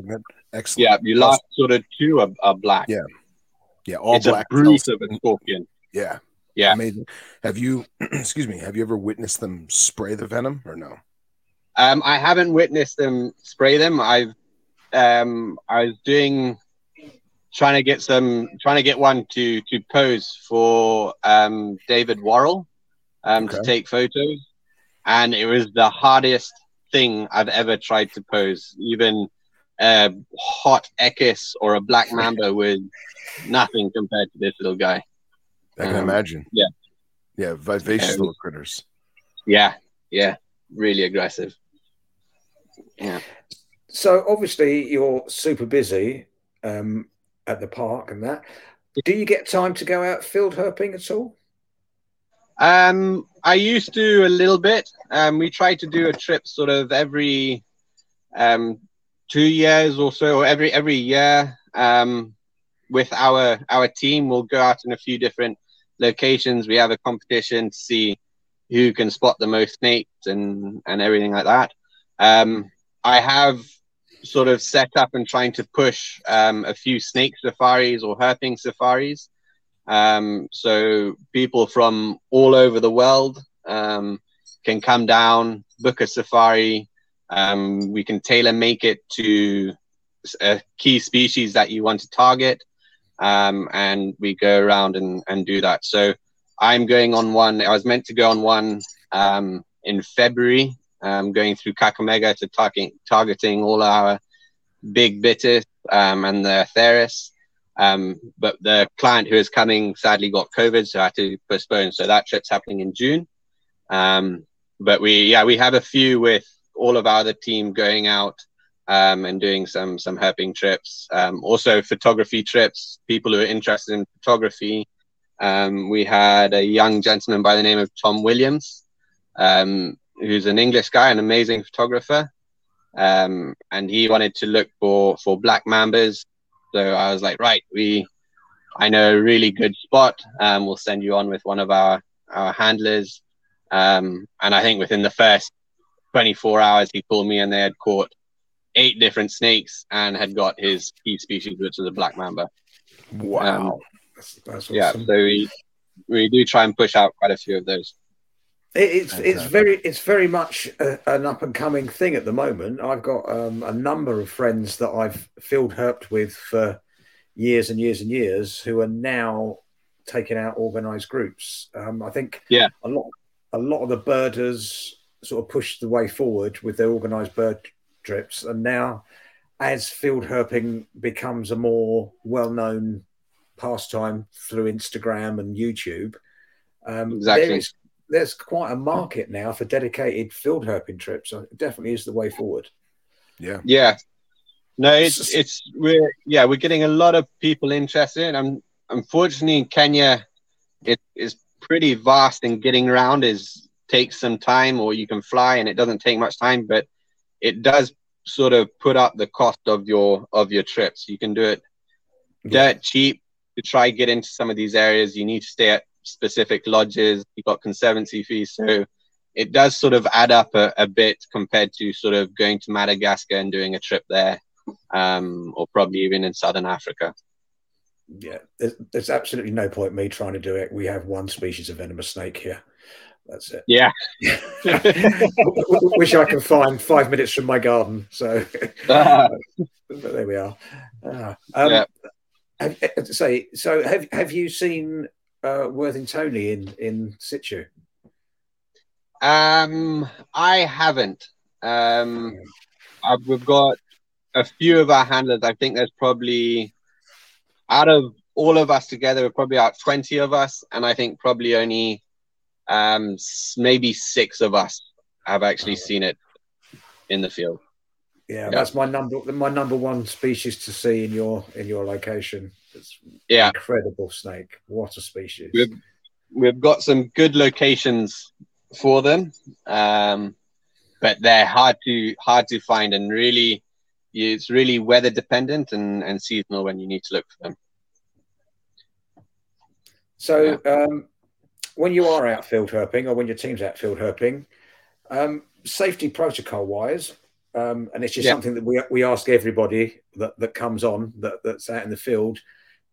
Excellent. Yeah, your last sort of two are black. Yeah. Yeah, all it's black. It's a brute of a scorpion. Yeah. Yeah. Amazing. Have you ever witnessed them spray the venom or no? I haven't witnessed them spray them. I was trying to get one to pose for David Worrell to take photos, and it was the hardest thing I've ever tried to pose. Even a hot Echis or a black mamba with nothing compared to this little guy. I can imagine. Yeah. Yeah, vivacious little critters. Yeah, yeah. Really aggressive. Yeah. So obviously you're super busy at the park and that. Do you get time to go out field herping at all? I used to a little bit. We tried to do a trip sort of every 2 years or so, or every year. With our team, we'll go out in a few different locations. We have a competition to see who can spot the most snakes and everything like that. I have sort of set up and trying to push a few snake safaris or herping safaris. So people from all over the world can come down, book a safari. We can tailor make it to a key species that you want to target. And we go around and do that. So I'm going on one. I was meant to go on one in February. I'm going through Kakamega to targeting all our big bittis and the Theris. But the client who is coming sadly got COVID, so I had to postpone. So that trip's happening in June. But we have a few with all of our other team going out and doing some herping trips. Also photography trips, people who are interested in photography. We had a young gentleman by the name of Tom Williams, who's an English guy, an amazing photographer. And he wanted to look for black mambas. So I was like, right, I know a really good spot. We'll send you on with one of our handlers. And I think within the first 24 hours, he called me and they had caught 8 different snakes and had got his key species, which is a black mamba. Wow. That's awesome. Yeah, so we do try and push out quite a few of those. It's very much an up and coming thing at the moment. I've got a number of friends that I've field herped with for years and years and years who are now taking out organised groups. I think a lot of the birders sort of pushed the way forward with their organised bird trips, and now as field herping becomes a more well known pastime through Instagram and YouTube, there's quite a market now for dedicated field herping trips. So it definitely is the way forward. Yeah. Yeah. No, we're getting a lot of people interested. Unfortunately in Kenya, it is pretty vast and getting around takes some time, or you can fly and it doesn't take much time, but it does sort of put up the cost of your trips. You can do it dirt cheap to try get into some of these areas. You need to stay at specific lodges, you've got conservancy fees, so it does sort of add up a bit compared to sort of going to Madagascar and doing a trip there, or probably even in Southern Africa. Yeah, there's absolutely no point me trying to do it. We have one species of venomous snake here. That's it. Yeah. Wish I could find 5 minutes from my garden. So but there we are. Have you seen Worthing Tony in situ? I haven't. We've got a few of our handlers. I think there's probably, out of all of us together, we're probably out 20 of us, and I think probably only maybe 6 of us have actually seen it in the field. Yeah, that's my number one species to see in your location. It's incredible snake. What a species. We've got some good locations for them, but they're hard to find, and really it's really weather dependent and seasonal when you need to look for them. So when you are out field herping, or when your team's out field herping, safety protocol wise, and it's just something that we ask everybody that comes on that's out in the field,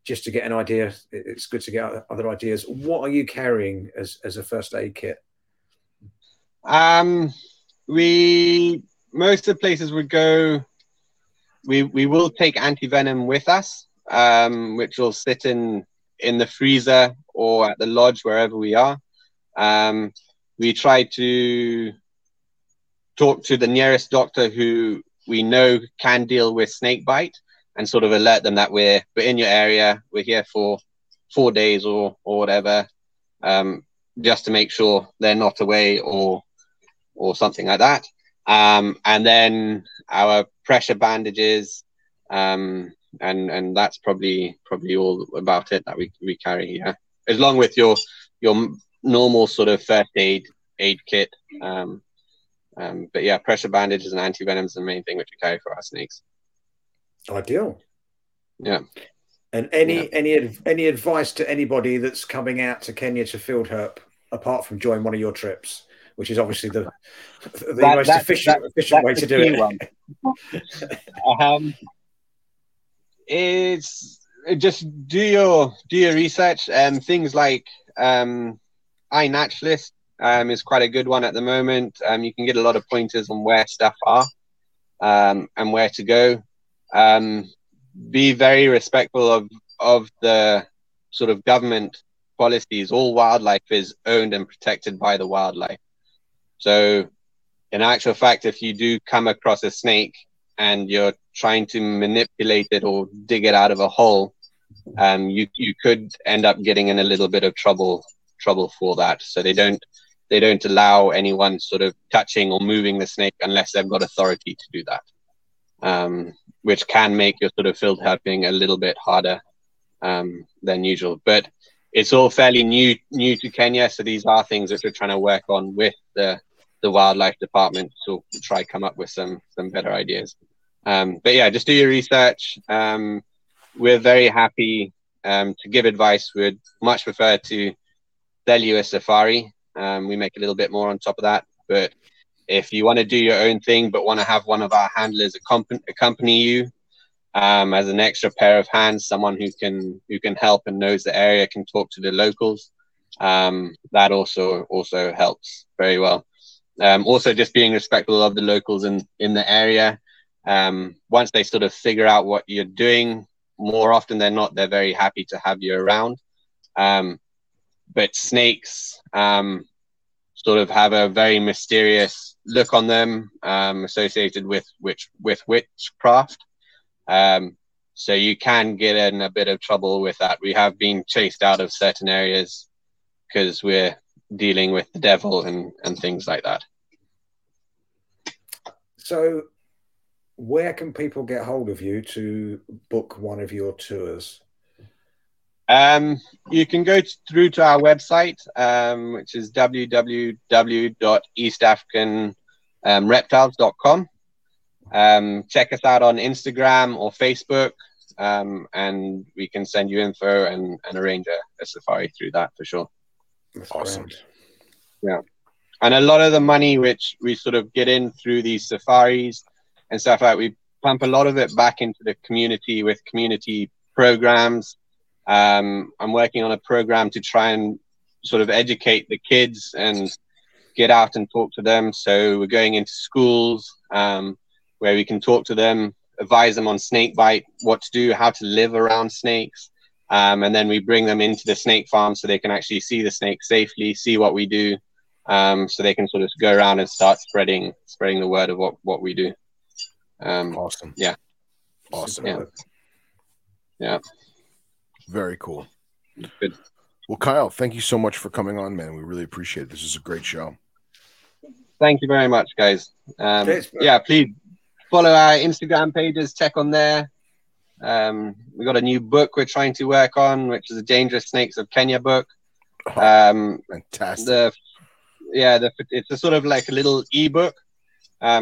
just to get an idea. It's good to get other ideas. What are you carrying as a first aid kit? Most of the places we go, we will take antivenom with us, which will sit in the freezer or at the lodge, wherever we are. We try to talk to the nearest doctor who we know can deal with snake bite, and sort of alert them that we're in your area, we're here for 4 days or whatever, just to make sure they're not away or something like that. And then our pressure bandages, and that's probably all about it that we carry here, as long with your normal sort of first aid kit. But yeah, pressure bandages and anti-venoms are the main thing which we carry for our snakes. Ideal. Yeah. And any advice to anybody that's coming out to Kenya to field herp, apart from join one of your trips, which is obviously the most efficient way to do it. It's just do your research. Things like iNaturalist is quite a good one at the moment. You can get a lot of pointers on where stuff are and where to go. Be very respectful of the sort of government policies. All wildlife is owned and protected by the wildlife. So in actual fact, if you do come across a snake and you're trying to manipulate it or dig it out of a hole, you could end up getting in a little bit of trouble for that. So they don't allow anyone sort of touching or moving the snake unless they've got authority to do that. Which can make your sort of field herping a little bit harder than usual. But it's all fairly new to Kenya, so these are things that we're trying to work on with the wildlife department to try come up with some better ideas. But yeah, just do your research. We're very happy to give advice. We'd much prefer to sell you a safari. We make a little bit more on top of that, but if you want to do your own thing but want to have one of our handlers accompany you as an extra pair of hands, someone who can help and knows the area, can talk to the locals, that also helps very well. Also just being respectful of the locals in the area. Once they sort of figure out what you're doing, more often than not, they're very happy to have you around. But snakes sort of have a very mysterious look on them, associated with witchcraft. So you can get in a bit of trouble with that. We have been chased out of certain areas because we're dealing with the devil and things like that. So where can people get hold of you to book one of your tours? You can go through to our website, which is www.eastafricanreptiles.com. Check us out on Instagram or Facebook, and we can send you info and arrange a safari through that for sure. That's awesome. Great. Yeah. And a lot of the money which we sort of get in through these safaris and stuff like that, we pump a lot of it back into the community with community programs. I'm working on a program to try and sort of educate the kids and get out and talk to them. So we're going into schools where we can talk to them, advise them on snake bite, what to do, how to live around snakes. And then we bring them into the snake farm so they can actually see the snake safely, see what we do, so they can sort of go around and start spreading the word of what we do. Awesome. Yeah. Awesome. Yeah. Yeah. Very cool. Good. Well, Kyle, thank you so much for coming on, man. We really appreciate it. This is a great show. Thank you very much, guys. Cheers, yeah, please follow our Instagram pages. Check on there. We got a new book we're trying to work on, which is the Dangerous Snakes of Kenya book. Fantastic. It's a sort of like a little ebook.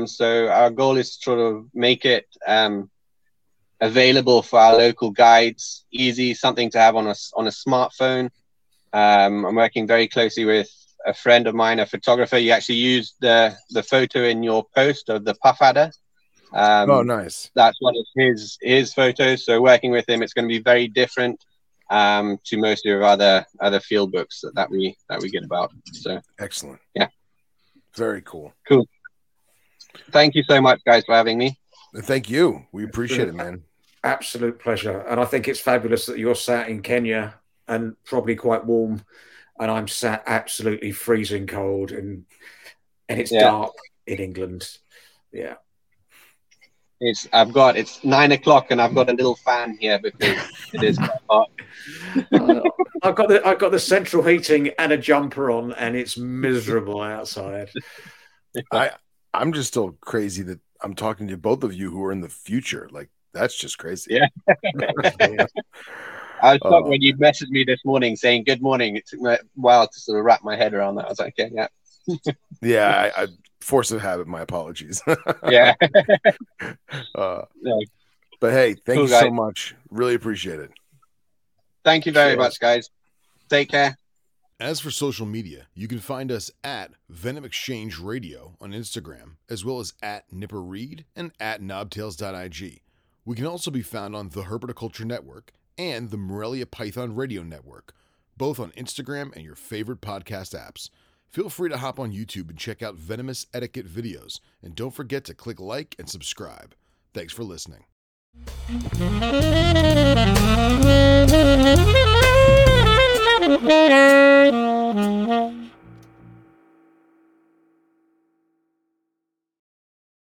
So our goal is to sort of make it available for our local guides, easy, something to have on a smartphone. I'm working very closely with a friend of mine, a photographer. You actually used the photo in your post of the puff adder. Oh, nice. That's one of his photos. So working with him, it's going to be very different to most of other field books that we get about. So excellent. Yeah. Very cool. Cool. Thank you so much, guys, for having me. Thank you. We appreciate it, man. Absolute pleasure. And I think it's fabulous that you're sat in Kenya and probably quite warm, and I'm sat absolutely freezing cold and it's dark in England. Yeah. It's 9 o'clock and I've got a little fan here because it is quite hot. I've got the central heating and a jumper on and it's miserable outside. I'm just still crazy that I'm talking to both of you who are in the future. Like, that's just crazy. Yeah. I was shocked when you messaged me this morning saying good morning. It took me a while to sort of wrap my head around that. I was like, okay, yeah. Yeah, I force of habit. My apologies. Yeah. No. But hey, thank you guys so much. Really appreciate it. Thank you very much, guys. Take care. As for social media, you can find us at Venom Exchange Radio on Instagram, as well as at Nipper Read and at knobtails.ig. We can also be found on the Herpetoculture Network and the Morelia Python Radio Network, both on Instagram and your favorite podcast apps. Feel free to hop on YouTube and check out Venomous Etiquette videos, and don't forget to click like and subscribe. Thanks for listening.